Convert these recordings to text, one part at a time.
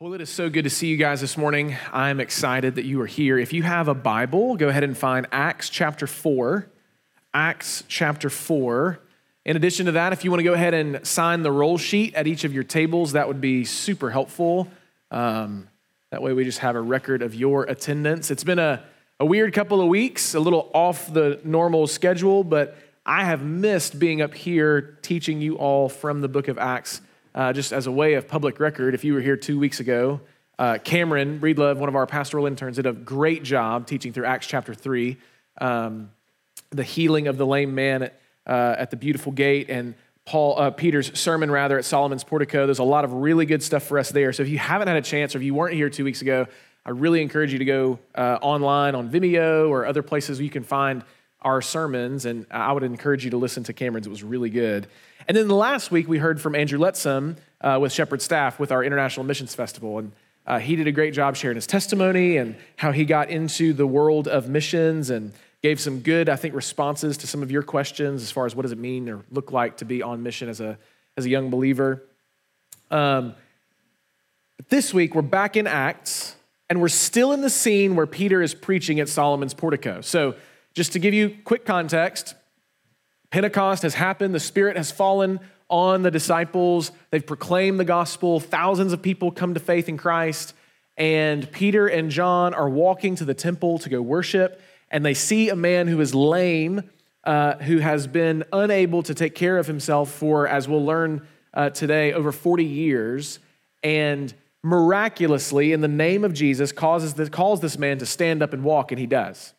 Well, it is so good to see you guys this morning. I'm excited that you are here. If you have a Bible, go ahead and find Acts chapter 4. Acts chapter 4. In addition to that, if you want to go ahead and sign the roll sheet at each of your tables, that would be super helpful. That way we just have a record of your attendance. It's been a weird couple of weeks, a little off the normal schedule, but I have missed being up here teaching you all from the book of Acts. Just as a way of public record, if you were here 2 weeks ago, Cameron Breedlove, one of our pastoral interns, did a great job teaching through Acts chapter 3, the healing of the lame man at the beautiful gate, and Peter's sermon, rather, at Solomon's Portico. There's a lot of really good stuff for us there. So if you haven't had a chance, or if you weren't here 2 weeks ago, I really encourage you to go online on Vimeo or other places where you can find our sermons, and I would encourage you to listen to Cameron's. It was really good. And then last week, we heard from Andrew Letson with Shepherd Staff with our International Missions Festival, and he did a great job sharing his testimony and how he got into the world of missions and gave some good, I think, responses to some of your questions as far as what does it mean or look like to be on mission as a young believer. This week, we're back in Acts, and we're still in the scene where Peter is preaching at Solomon's Portico. So just to give you quick context, Pentecost has happened. The Spirit has fallen on the disciples. They've proclaimed the gospel. Thousands of people come to faith in Christ. And Peter and John are walking to the temple to go worship. And they see a man who is lame, who has been unable to take care of himself for, as we'll learn today, over 40 years. And miraculously, in the name of Jesus, calls this man to stand up and walk, and he does.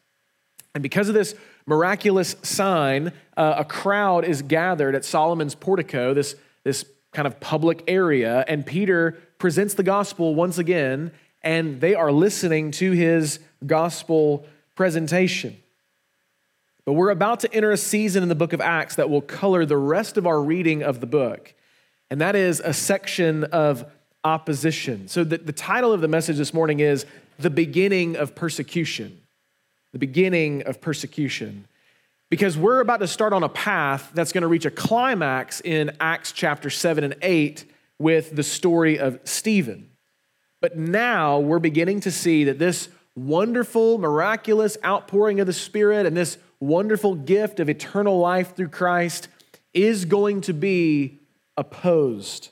And because of this miraculous sign, a crowd is gathered at Solomon's Portico, this kind of public area, and Peter presents the gospel once again, and they are listening to his gospel presentation. But we're about to enter a season in the book of Acts that will color the rest of our reading of the book, and that is a section of opposition. So the title of the message this morning is The Beginning of Persecution. The beginning of persecution, because we're about to start on a path that's going to reach a climax in Acts chapter 7 and 8 with the story of Stephen. But now we're beginning to see that this wonderful, miraculous outpouring of the Spirit and this wonderful gift of eternal life through Christ is going to be opposed.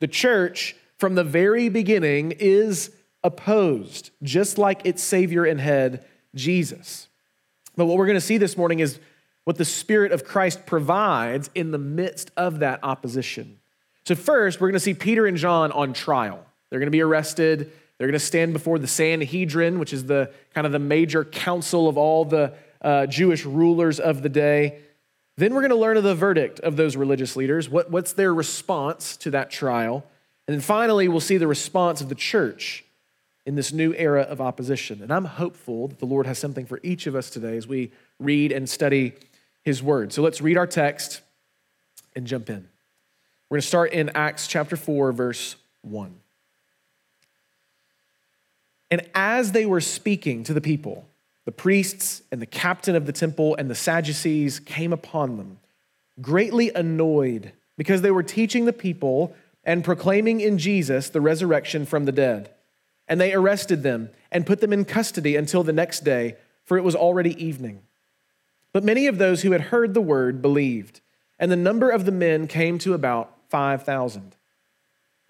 The church from the very beginning is opposed, just like its Savior and head, Jesus. But what we're going to see this morning is what the Spirit of Christ provides in the midst of that opposition. So first, we're going to see Peter and John on trial. They're going to be arrested. They're going to stand before the Sanhedrin, which is the kind of the major council of all the Jewish rulers of the day. Then we're going to learn of the verdict of those religious leaders. What's their response to that trial? And then finally, we'll see the response of the church in this new era of opposition. And I'm hopeful that the Lord has something for each of us today as we read and study his word. So let's read our text and jump in. We're going to start in Acts chapter 4, verse 1. And as they were speaking to the people, the priests and the captain of the temple and the Sadducees came upon them, greatly annoyed because they were teaching the people and proclaiming in Jesus the resurrection from the dead. And they arrested them and put them in custody until the next day, for it was already evening. But many of those who had heard the word believed, and the number of the men came to about 5,000.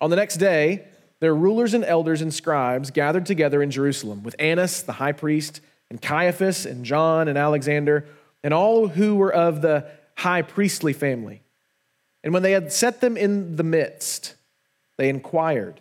On the next day, their rulers and elders and scribes gathered together in Jerusalem with Annas, the high priest, and Caiaphas, and John, and Alexander, and all who were of the high priestly family. And when they had set them in the midst, they inquired,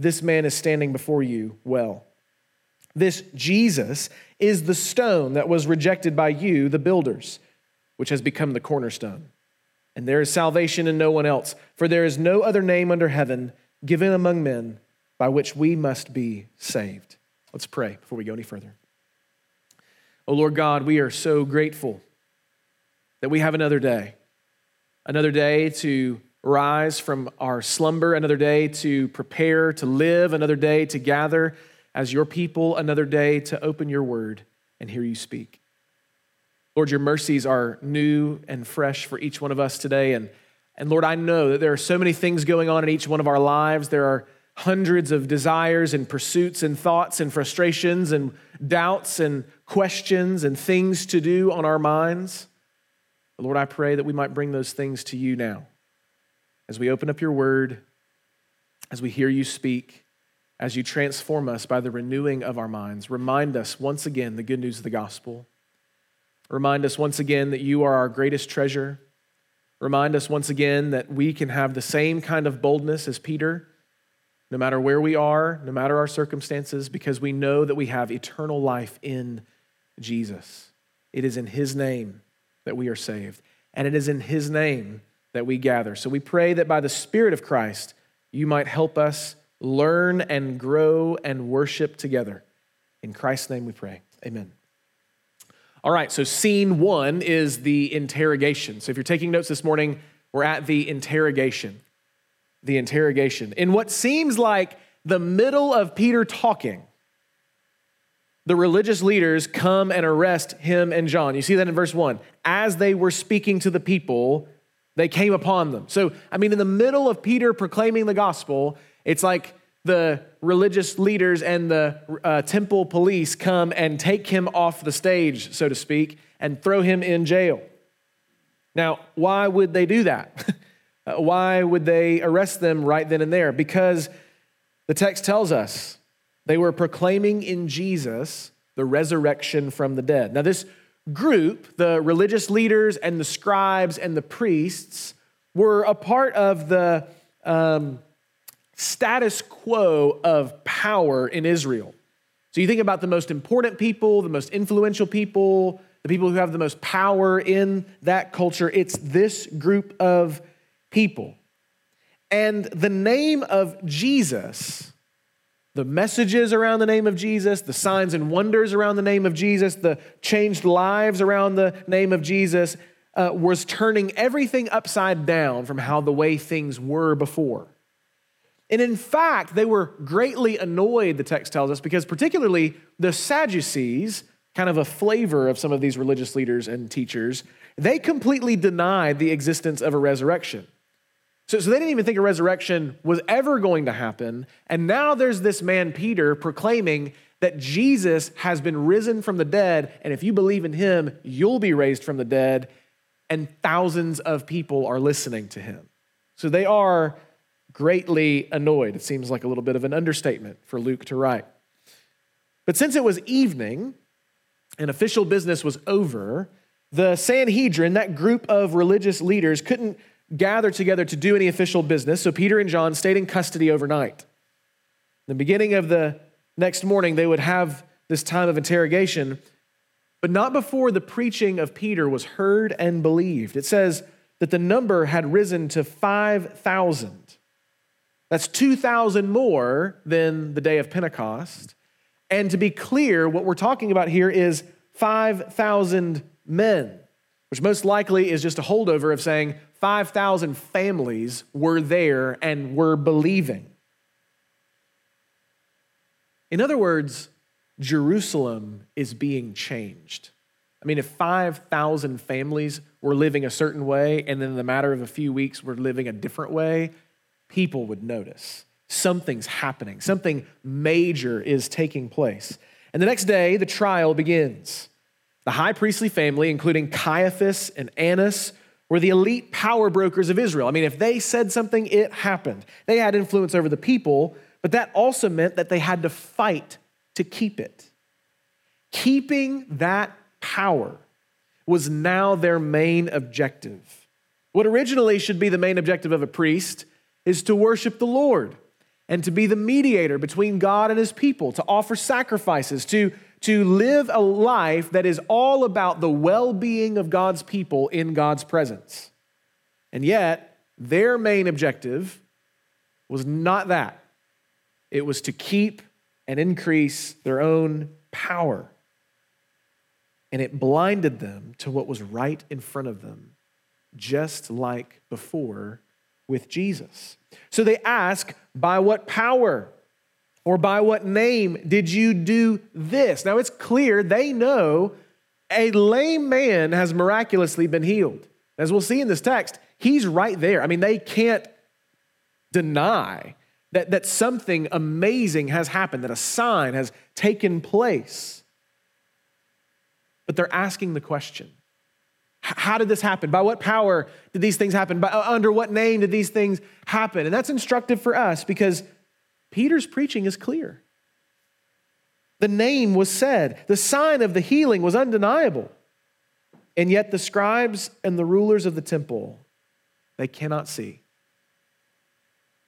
this man is standing before you well. This Jesus is the stone that was rejected by you, the builders, which has become the cornerstone. And there is salvation in no one else, for there is no other name under heaven given among men by which we must be saved. Let's pray before we go any further. Oh, Lord God, we are so grateful that we have another day to rise from our slumber, another day to prepare to live, another day to gather as your people, another day to open your word and hear you speak. Lord, your mercies are new and fresh for each one of us today. And Lord, I know that there are so many things going on in each one of our lives. There are hundreds of desires and pursuits and thoughts and frustrations and doubts and questions and things to do on our minds. But Lord, I pray that we might bring those things to you now. As we open up your word, as we hear you speak, as you transform us by the renewing of our minds, remind us once again the good news of the gospel. Remind us once again that you are our greatest treasure. Remind us once again that we can have the same kind of boldness as Peter, no matter where we are, no matter our circumstances, because we know that we have eternal life in Jesus. It is in his name that we are saved, and it is in his name that we gather. So we pray that by the Spirit of Christ, you might help us learn and grow and worship together. In Christ's name we pray, amen. All right, so scene one is the interrogation. So if you're taking notes this morning, we're at the interrogation. The interrogation. In what seems like the middle of Peter talking, the religious leaders come and arrest him and John. You see that in verse 1. As they were speaking to the people, they came upon them. So, in the middle of Peter proclaiming the gospel, it's like the religious leaders and the temple police come and take him off the stage, so to speak, and throw him in jail. Now, why would they do that? Why would they arrest them right then and there? Because the text tells us they were proclaiming in Jesus the resurrection from the dead. Now, this group, the religious leaders and the scribes and the priests, were a part of the status quo of power in Israel. So you think about the most important people, the most influential people, the people who have the most power in that culture. It's this group of people. And the name of Jesus, the messages around the name of Jesus, the signs and wonders around the name of Jesus, the changed lives around the name of Jesus, was turning everything upside down from how the way things were before. And in fact, they were greatly annoyed, the text tells us, because particularly the Sadducees, kind of a flavor of some of these religious leaders and teachers, they completely denied the existence of a resurrection. So they didn't even think a resurrection was ever going to happen. And now there's this man, Peter, proclaiming that Jesus has been risen from the dead. And if you believe in him, you'll be raised from the dead. And thousands of people are listening to him. So they are greatly annoyed. It seems like a little bit of an understatement for Luke to write. But since it was evening and official business was over, the Sanhedrin, that group of religious leaders, couldn't gather together to do any official business, so Peter and John stayed in custody overnight. In the beginning of the next morning, they would have this time of interrogation, but not before the preaching of Peter was heard and believed. It says that the number had risen to 5,000. That's 2,000 more than the day of Pentecost. And to be clear, what we're talking about here is 5,000 men, which most likely is just a holdover of saying 5,000 families were there and were believing. In other words, Jerusalem is being changed. If 5,000 families were living a certain way and then in the matter of a few weeks were living a different way, people would notice. Something's happening. Something major is taking place. And the next day, the trial begins. The high priestly family, including Caiaphas and Annas, were the elite power brokers of Israel. If they said something, it happened. They had influence over the people, but that also meant that they had to fight to keep it. Keeping that power was now their main objective. What originally should be the main objective of a priest is to worship the Lord and to be the mediator between God and his people, to offer sacrifices, to live a life that is all about the well-being of God's people in God's presence. And yet, their main objective was not that. It was to keep and increase their own power. And it blinded them to what was right in front of them, just like before with Jesus. So they ask, by what power or by what name did you do this? Now it's clear they know a lame man has miraculously been healed. As we'll see in this text, he's right there. I mean, they can't deny that something amazing has happened, that a sign has taken place. But they're asking the question, how did this happen? By what power did these things happen? Under what name did these things happen? And that's instructive for us because Peter's preaching is clear. The name was said. The sign of the healing was undeniable. And yet the scribes and the rulers of the temple, they cannot see.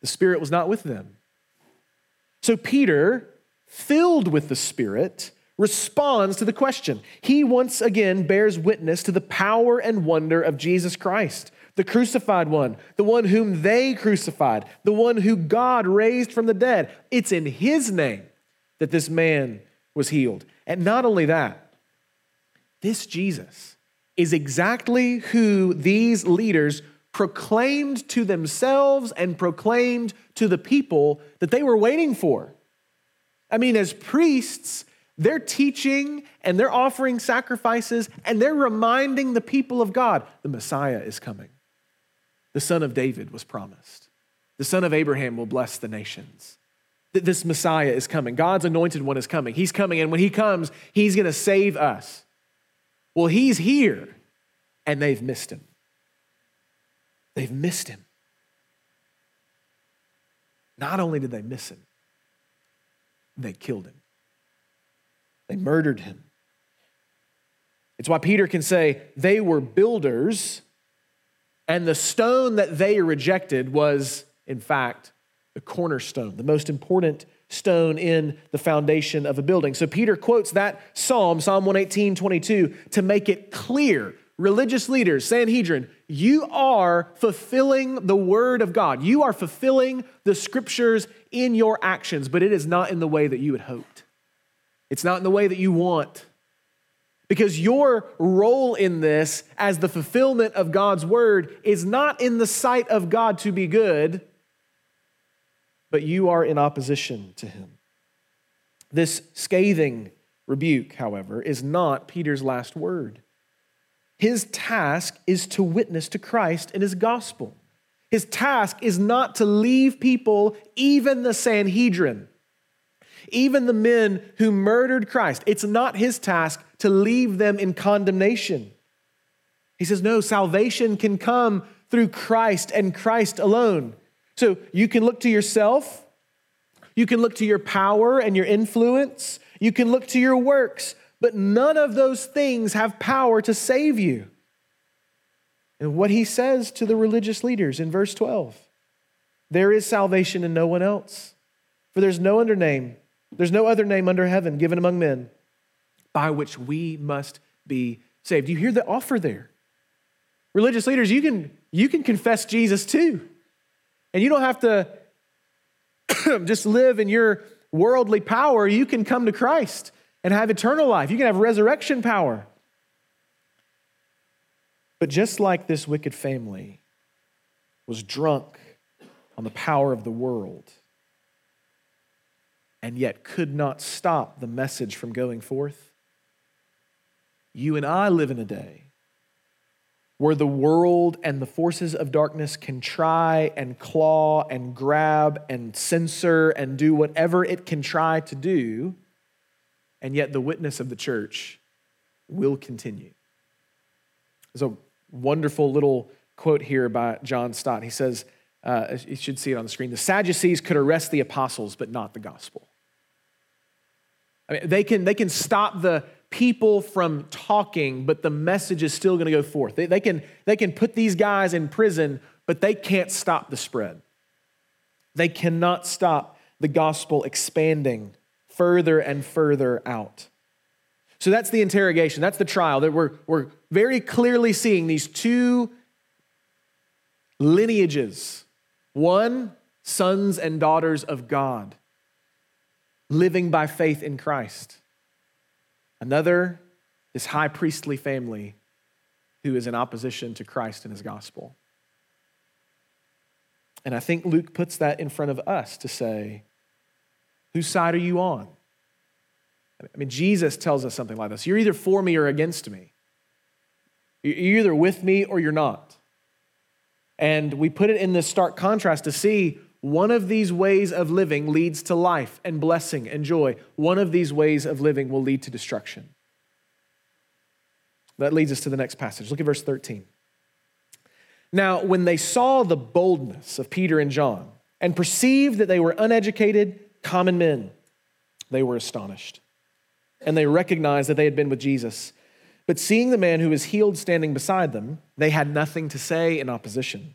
The Spirit was not with them. So Peter, filled with the Spirit, responds to the question. He once again bears witness to the power and wonder of Jesus Christ, the crucified one, the one whom they crucified, the one who God raised from the dead. It's in his name that this man was healed. And not only that, this Jesus is exactly who these leaders proclaimed to themselves and proclaimed to the people that they were waiting for. I mean, as priests, they're teaching and they're offering sacrifices and they're reminding the people of God, the Messiah is coming. The Son of David was promised. The Son of Abraham will bless the nations. This Messiah is coming. God's anointed one is coming. He's coming, and when he comes, he's going to save us. Well, he's here, and they've missed him. They've missed him. Not only did they miss him, they killed him. They murdered him. It's why Peter can say they were builders, and the stone that they rejected was, in fact, the cornerstone, the most important stone in the foundation of a building. So Peter quotes that psalm, Psalm 118:22, to make it clear. Religious leaders, Sanhedrin, you are fulfilling the word of God. You are fulfilling the scriptures in your actions, but it is not in the way that you had hoped. It's not in the way that you want, because your role in this as the fulfillment of God's word is not in the sight of God to be good, but you are in opposition to him. This scathing rebuke, however, is not Peter's last word. His task is to witness to Christ and his gospel. His task is not to leave people, even the Sanhedrin, even the men who murdered Christ. It's not his task to leave them in condemnation. He says, no, salvation can come through Christ and Christ alone. So you can look to yourself. You can look to your power and your influence. You can look to your works, but none of those things have power to save you. And what he says to the religious leaders in verse 12, there is salvation in no one else, for there's no other name. There's no other name under heaven given among men by which we must be saved. You hear the offer there. Religious leaders, you can confess Jesus too. And you don't have to just live in your worldly power. You can come to Christ and have eternal life. You can have resurrection power. But just like this wicked family was drunk on the power of the world, and yet could not stop the message from going forth, you and I live in a day where the world and the forces of darkness can try and claw and grab and censor and do whatever it can try to do, and yet the witness of the church will continue. There's a wonderful little quote here by John Stott. He says, you should see it on the screen, the Sadducees could arrest the apostles, but not the gospel. I mean, they can stop the people from talking, but the message is still going to go forth. They can put these guys in prison, but they can't stop the spread. They cannot stop the gospel expanding further and further out. So that's the interrogation. That's the trial that we're very clearly seeing these two lineages. One, sons and daughters of God. living by faith in Christ. Another is high priestly family who is in opposition to Christ and his gospel. And I think Luke puts that in front of us to say, whose side are you on? I mean, Jesus tells us something like this. You're either for me or against me. You're either with me or you're not. And we put it in this stark contrast to see one of these ways of living leads to life and blessing and joy. One of these ways of living will lead to destruction. That leads us to the next passage. Look at verse 13. Now, when they saw the boldness of Peter and John and perceived that they were uneducated, common men, they were astonished. And they recognized that they had been with Jesus. But seeing the man who was healed standing beside them, they had nothing to say in opposition.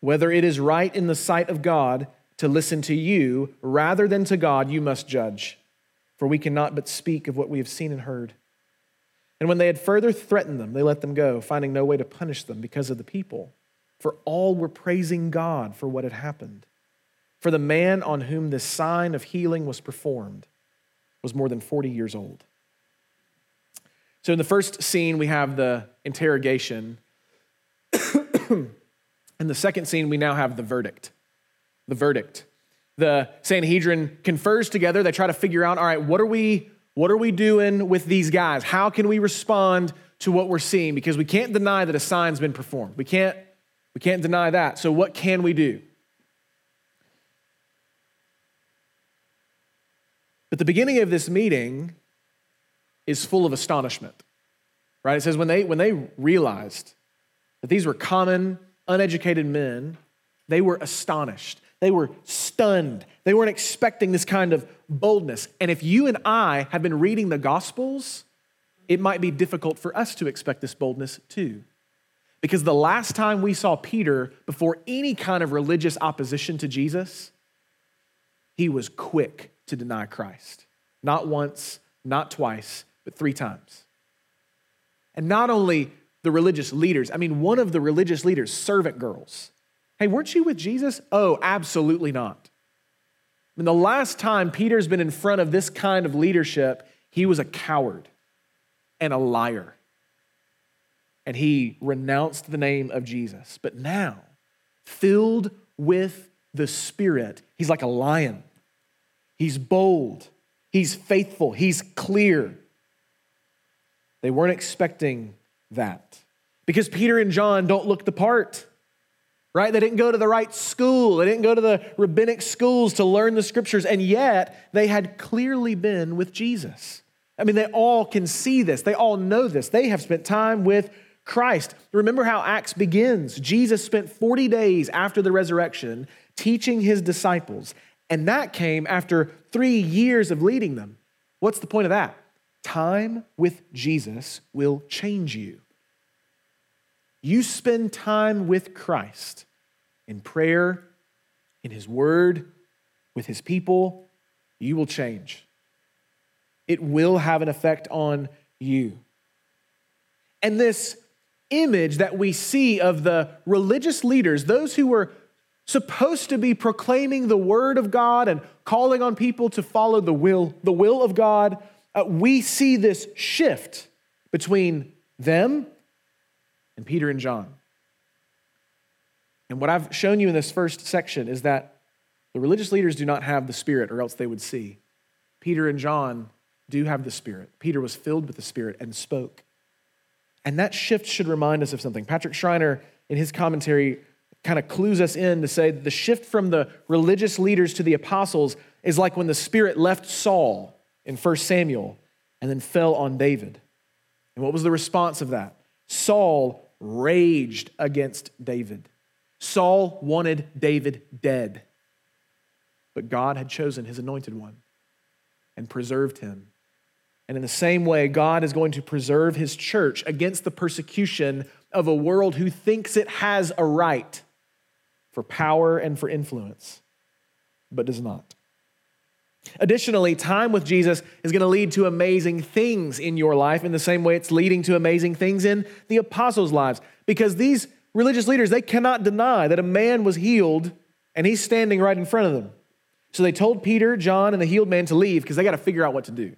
"Whether it is right in the sight of God to listen to you rather than to God, you must judge. For we cannot but speak of what we have seen and heard." And when they had further threatened them, they let them go, finding no way to punish them because of the people. For all were praising God for what had happened. For the man on whom this sign of healing was performed was more than 40 years old. So in the first scene, we have the interrogation. In the second scene, we now have the verdict. The verdict. The Sanhedrin confers together. They try to figure out, all right, what are we doing with these guys? How can we respond to what we're seeing? Because we can't deny that a sign's been performed. We can't deny that. So what can we do? But the beginning of this meeting is full of astonishment, right? It says when they realized that these were common, uneducated men, they were astonished. They were stunned. They weren't expecting this kind of boldness. And if you and I have been reading the Gospels, it might be difficult for us to expect this boldness too. Because the last time we saw Peter before any kind of religious opposition to Jesus, he was quick to deny Christ. Not once, not twice, but 3 times. And not only the religious leaders. I mean, one of the religious leaders, servant girls. Hey, weren't you with Jesus? Oh, absolutely not. I mean, the last time Peter's been in front of this kind of leadership, he was a coward and a liar. And he renounced the name of Jesus. But now, filled with the Spirit, he's like a lion. He's bold. He's faithful. He's clear. They weren't expecting that. Because Peter and John don't look the part, right? They didn't go to the right school. They didn't go to the rabbinic schools to learn the scriptures. And yet they had clearly been with Jesus. I mean, they all can see this. They all know this. They have spent time with Christ. Remember how Acts begins. Jesus spent 40 days after the resurrection teaching his disciples. And that came after 3 years of leading them. What's the point of that? Time with Jesus will change you. You spend time with Christ in prayer, in his word, with his people, you will change. It will have an effect on you. And this image that we see of the religious leaders, those who were supposed to be proclaiming the word of God and calling on people to follow the will of God, we see this shift between them and Peter and John. And what I've shown you in this first section is that the religious leaders do not have the Spirit, or else they would see. Peter and John do have the Spirit. Peter was filled with the Spirit and spoke. And that shift should remind us of something. Patrick Schreiner, in his commentary, kind of clues us in to say that the shift from the religious leaders to the apostles is like when the Spirit left Saul in 1 Samuel, and then fell on David. And what was the response of that? Saul raged against David. Saul wanted David dead, but God had chosen his anointed one and preserved him. And in the same way, God is going to preserve his church against the persecution of a world who thinks it has a right for power and for influence, but does not. Additionally, time with Jesus is going to lead to amazing things in your life in the same way it's leading to amazing things in the apostles' lives, because these religious leaders, they cannot deny that a man was healed and he's standing right in front of them. So they told Peter, John, and the healed man to leave because they got to figure out what to do.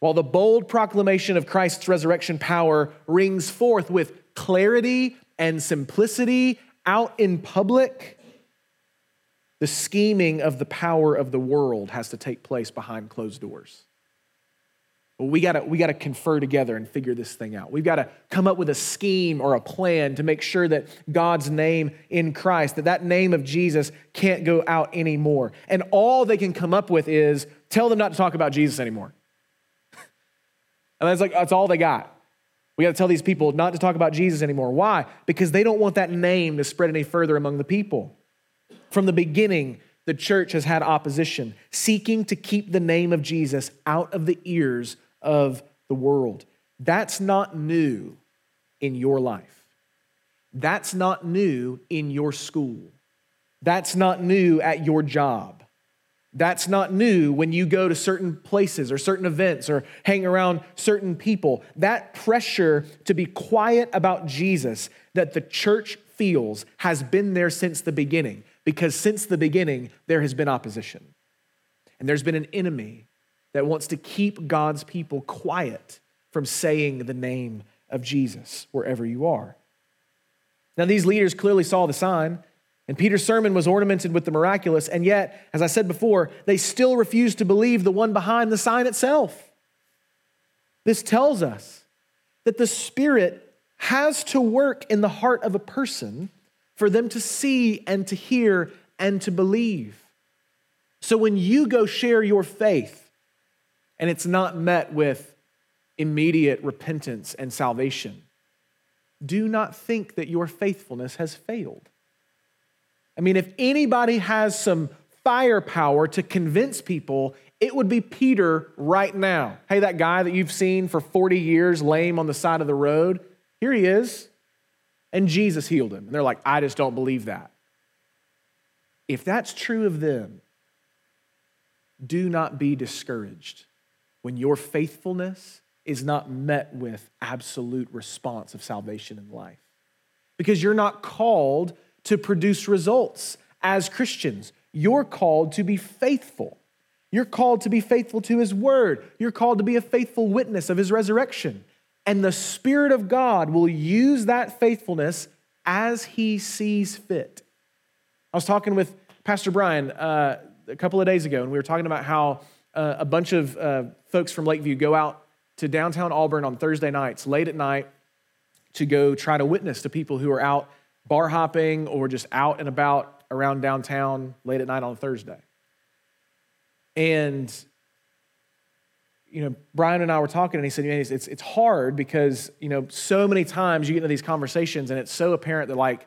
While the bold proclamation of Christ's resurrection power rings forth with clarity and simplicity out in public, the scheming of the power of the world has to take place behind closed doors. Well, we gotta confer together and figure this thing out. We've got to come up with a scheme or a plan to make sure that God's name in Christ, that name of Jesus can't go out anymore. And all they can come up with is tell them not to talk about Jesus anymore. And that's all they got. We got to tell these people not to talk about Jesus anymore. Why? Because they don't want that name to spread any further among the people. From the beginning, the church has had opposition, seeking to keep the name of Jesus out of the ears of the world. That's not new in your life. That's not new in your school. That's not new at your job. That's not new when you go to certain places or certain events or hang around certain people. That pressure to be quiet about Jesus that the church feels has been there since the beginning, because since the beginning, there has been opposition. And there's been an enemy that wants to keep God's people quiet from saying the name of Jesus wherever you are. Now, these leaders clearly saw the sign, and Peter's sermon was ornamented with the miraculous, and yet, as I said before, they still refused to believe the one behind the sign itself. This tells us that the Spirit has to work in the heart of a person for them to see and to hear and to believe. So when you go share your faith and it's not met with immediate repentance and salvation, do not think that your faithfulness has failed. I mean, if anybody has some firepower to convince people, it would be Peter right now. Hey, that guy that you've seen for 40 years lame on the side of the road, here he is. And Jesus healed him. And they're like, I just don't believe that. If that's true of them, do not be discouraged when your faithfulness is not met with absolute response of salvation in life. Because you're not called to produce results as Christians. You're called to be faithful. You're called to be faithful to his word. You're called to be a faithful witness of his resurrection. And the Spirit of God will use that faithfulness as he sees fit. I was talking with Pastor Brian a couple of days ago, and we were talking about how a bunch of folks from Lakeview go out to downtown Auburn on Thursday nights, late at night, to go try to witness to people who are out bar hopping or just out and about around downtown late at night on Thursday. And, you know, Brian and I were talking, and he said, it's hard because, you know, so many times you get into these conversations and it's so apparent that, like,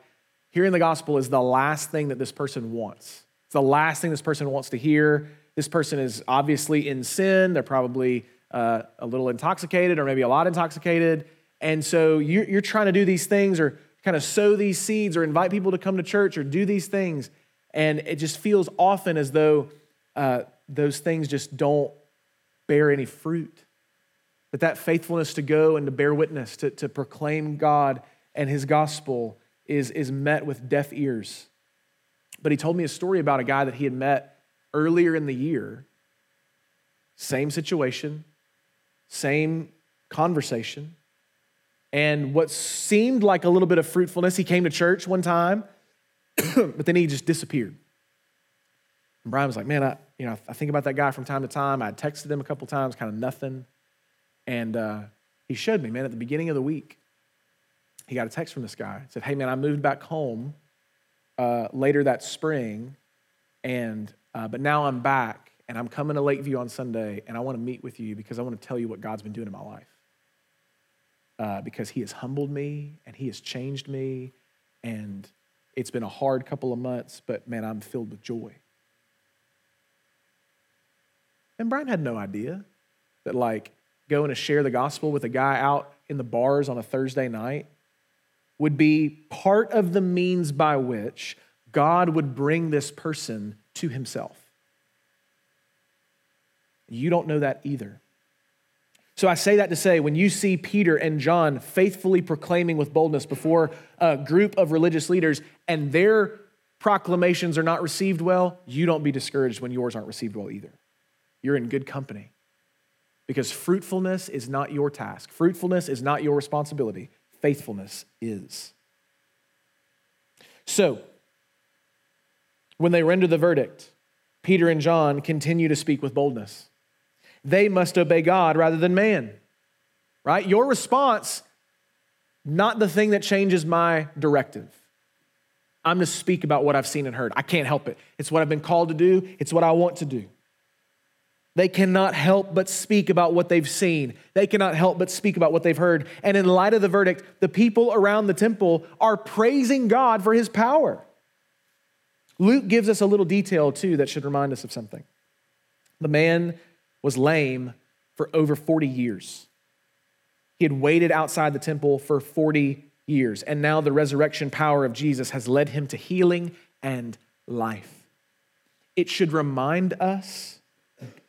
hearing the gospel is the last thing that this person wants. It's the last thing this person wants to hear. This person is obviously in sin. They're probably a little intoxicated or maybe a lot intoxicated. And so you're trying to do these things or kind of sow these seeds or invite people to come to church or do these things. And it just feels often as though those things just don't bear any fruit. But that faithfulness to go and to bear witness, to proclaim God and his gospel is met with deaf ears. But he told me a story about a guy that he had met earlier in the year. Same situation, same conversation. And what seemed like a little bit of fruitfulness, he came to church one time, but then he just disappeared. And Brian was like, man, I think about that guy from time to time. I texted him a couple times, kind of nothing. And he showed me, man, at the beginning of the week, he got a text from this guy. He said, hey, man, I moved back home later that spring, and but now I'm back, and I'm coming to Lakeview on Sunday, and I want to meet with you because I want to tell you what God's been doing in my life. Because he has humbled me, and he has changed me, and it's been a hard couple of months, but, man, I'm filled with joy. And Brian had no idea that like going to share the gospel with a guy out in the bars on a Thursday night would be part of the means by which God would bring this person to himself. You don't know that either. So I say that to say, when you see Peter and John faithfully proclaiming with boldness before a group of religious leaders and their proclamations are not received well, you don't be discouraged when yours aren't received well either. You're in good company because fruitfulness is not your task. Fruitfulness is not your responsibility. Faithfulness is. So, when they render the verdict, Peter and John continue to speak with boldness. They must obey God rather than man, right? Your response, not the thing that changes my directive. I'm to speak about what I've seen and heard. I can't help it. It's what I've been called to do. It's what I want to do. They cannot help but speak about what they've seen. They cannot help but speak about what they've heard. And in light of the verdict, the people around the temple are praising God for his power. Luke gives us a little detail too that should remind us of something. The man was lame for over 40 years. He had waited outside the temple for 40 years, and now the resurrection power of Jesus has led him to healing and life. It should remind us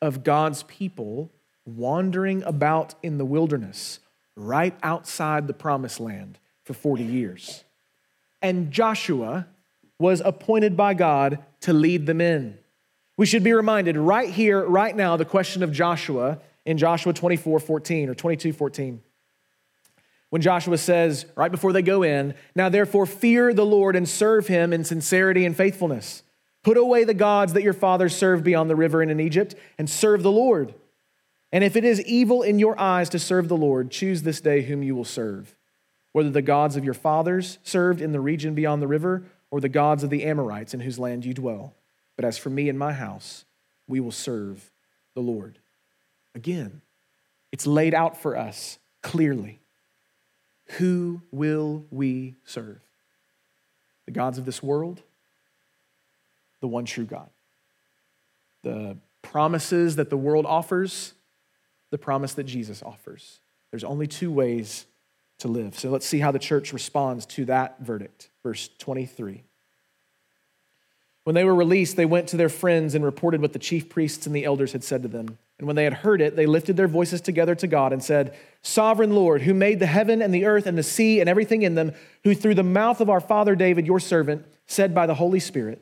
of God's people wandering about in the wilderness right outside the promised land for 40 years. And Joshua was appointed by God to lead them in. We should be reminded right here, right now, the question of Joshua in Joshua 24:14 or 22:14. When Joshua says, right before they go in, "Now therefore fear the Lord and serve him in sincerity and faithfulness. Put away the gods that your fathers served beyond the river and in Egypt and serve the Lord. And if it is evil in your eyes to serve the Lord, choose this day whom you will serve, whether the gods of your fathers served in the region beyond the river or the gods of the Amorites in whose land you dwell. But as for me and my house, we will serve the Lord." Again, it's laid out for us clearly. Who will we serve? The gods of this world? The one true God. The promises that the world offers? The promise that Jesus offers. There's only two ways to live. So let's see how the church responds to that verdict. Verse 23. When they were released, they went to their friends and reported what the chief priests and the elders had said to them. And when they had heard it, they lifted their voices together to God and said, "Sovereign Lord, who made the heaven and the earth and the sea and everything in them, who through the mouth of our father David, your servant, said by the Holy Spirit,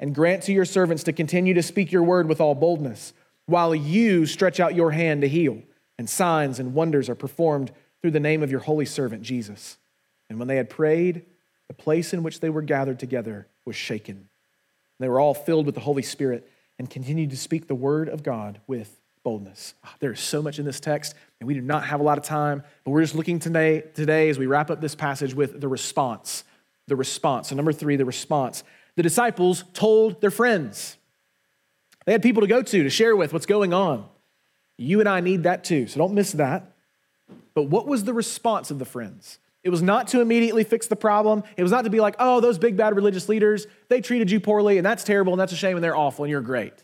and grant to your servants to continue to speak your word with all boldness, while you stretch out your hand to heal, and signs and wonders are performed through the name of your holy servant Jesus." And when they had prayed, the place in which they were gathered together was shaken. And they were all filled with the Holy Spirit and continue to speak the word of God with boldness. There is so much in this text, and we do not have a lot of time, but we're just looking today as we wrap up this passage with the response. The response. So number three, the response. The disciples told their friends. They had people to go to share with what's going on. You and I need that too, so don't miss that. But what was the response of the friends? It was not to immediately fix the problem. It was not to be like, "Oh, those big bad religious leaders, they treated you poorly and that's terrible and that's a shame and they're awful and you're great."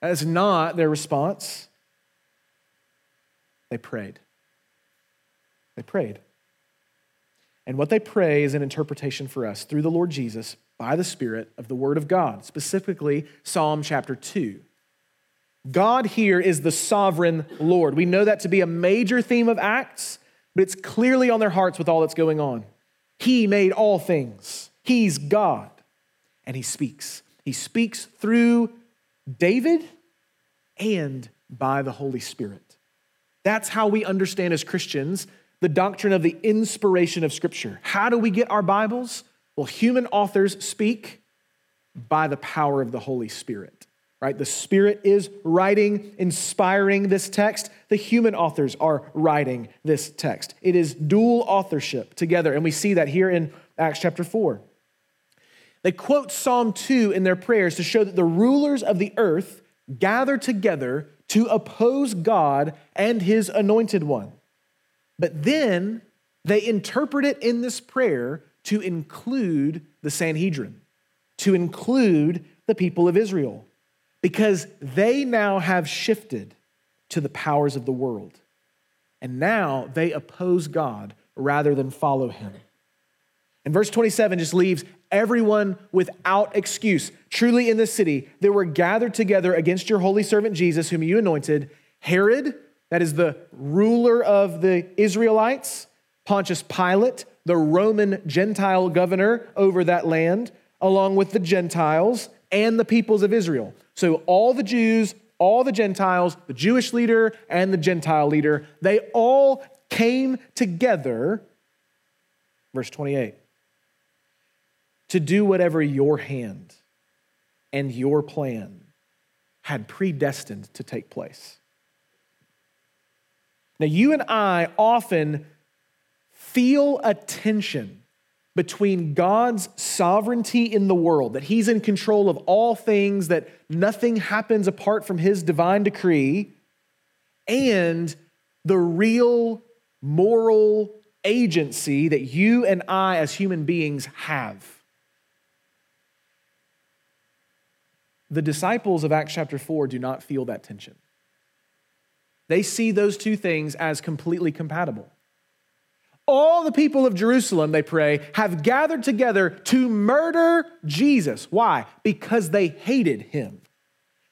That is not their response. They prayed. They prayed. And what they pray is an interpretation for us through the Lord Jesus by the Spirit of the Word of God, specifically Psalm chapter 2. God here is the sovereign Lord. We know that to be a major theme of Acts, but it's clearly on their hearts with all that's going on. He made all things. He's God. And he speaks. He speaks through David and by the Holy Spirit. That's how we understand as Christians the doctrine of the inspiration of Scripture. How do we get our Bibles? Well, human authors speak by the power of the Holy Spirit. right? The Spirit is writing, inspiring this text. The human authors are writing this text. It is dual authorship together. And we see that here in Acts chapter 4. They quote Psalm 2 in their prayers to show that the rulers of the earth gather together to oppose God and his anointed one. But then they interpret it in this prayer to include the Sanhedrin, to include the people of Israel, because they now have shifted to the powers of the world. And now they oppose God rather than follow him. And verse 27 just leaves everyone without excuse. Truly in this city, there were gathered together against your holy servant Jesus, whom you anointed, Herod, that is the ruler of the Israelites, Pontius Pilate, the Roman Gentile governor over that land, along with the Gentiles and the peoples of Israel. So all the Jews, all the Gentiles, the Jewish leader and the Gentile leader, they all came together, verse 28, to do whatever your hand and your plan had predestined to take place. Now, you and I often feel a tension between God's sovereignty in the world, that he's in control of all things, that nothing happens apart from his divine decree, and the real moral agency that you and I as human beings have. The disciples of Acts chapter 4 do not feel that tension. They see those two things as completely compatible. All the people of Jerusalem, they pray, have gathered together to murder Jesus. Why? Because they hated him,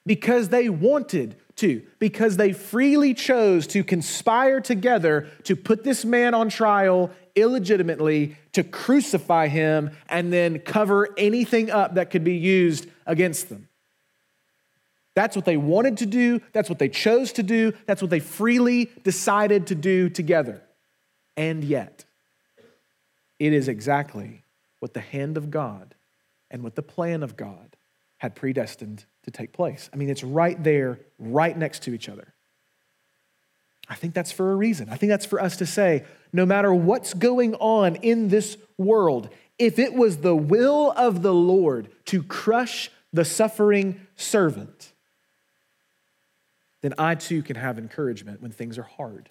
because they wanted to, because they freely chose to conspire together to put this man on trial illegitimately, to crucify him, and then cover anything up that could be used against them. That's what they wanted to do. That's what they chose to do. That's what they freely decided to do together. And yet, it is exactly what the hand of God and what the plan of God had predestined to take place. I mean, it's right there, right next to each other. I think that's for a reason. I think that's for us to say, no matter what's going on in this world, if it was the will of the Lord to crush the suffering servant, then I too can have encouragement when things are hard.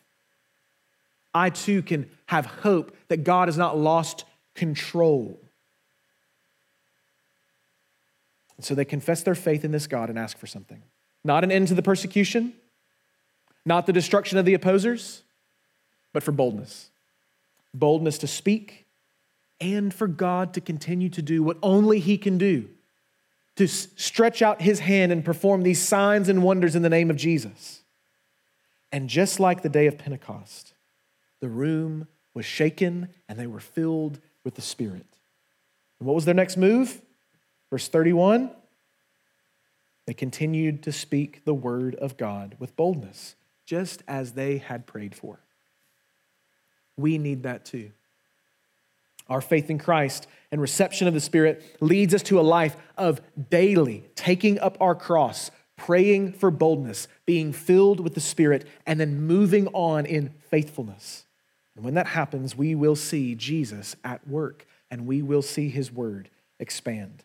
I too can have hope that God has not lost control. And so they confess their faith in this God and ask for something. Not an end to the persecution, not the destruction of the opposers, but for boldness. Boldness to speak and for God to continue to do what only he can do, to stretch out his hand and perform these signs and wonders in the name of Jesus. And just like the day of Pentecost, the room was shaken and they were filled with the Spirit. And what was their next move? Verse 31, they continued to speak the word of God with boldness, just as they had prayed for. We need that too. Our faith in Christ and reception of the Spirit leads us to a life of daily taking up our cross, praying for boldness, being filled with the Spirit, and then moving on in faithfulness. And when that happens, we will see Jesus at work and we will see his word expand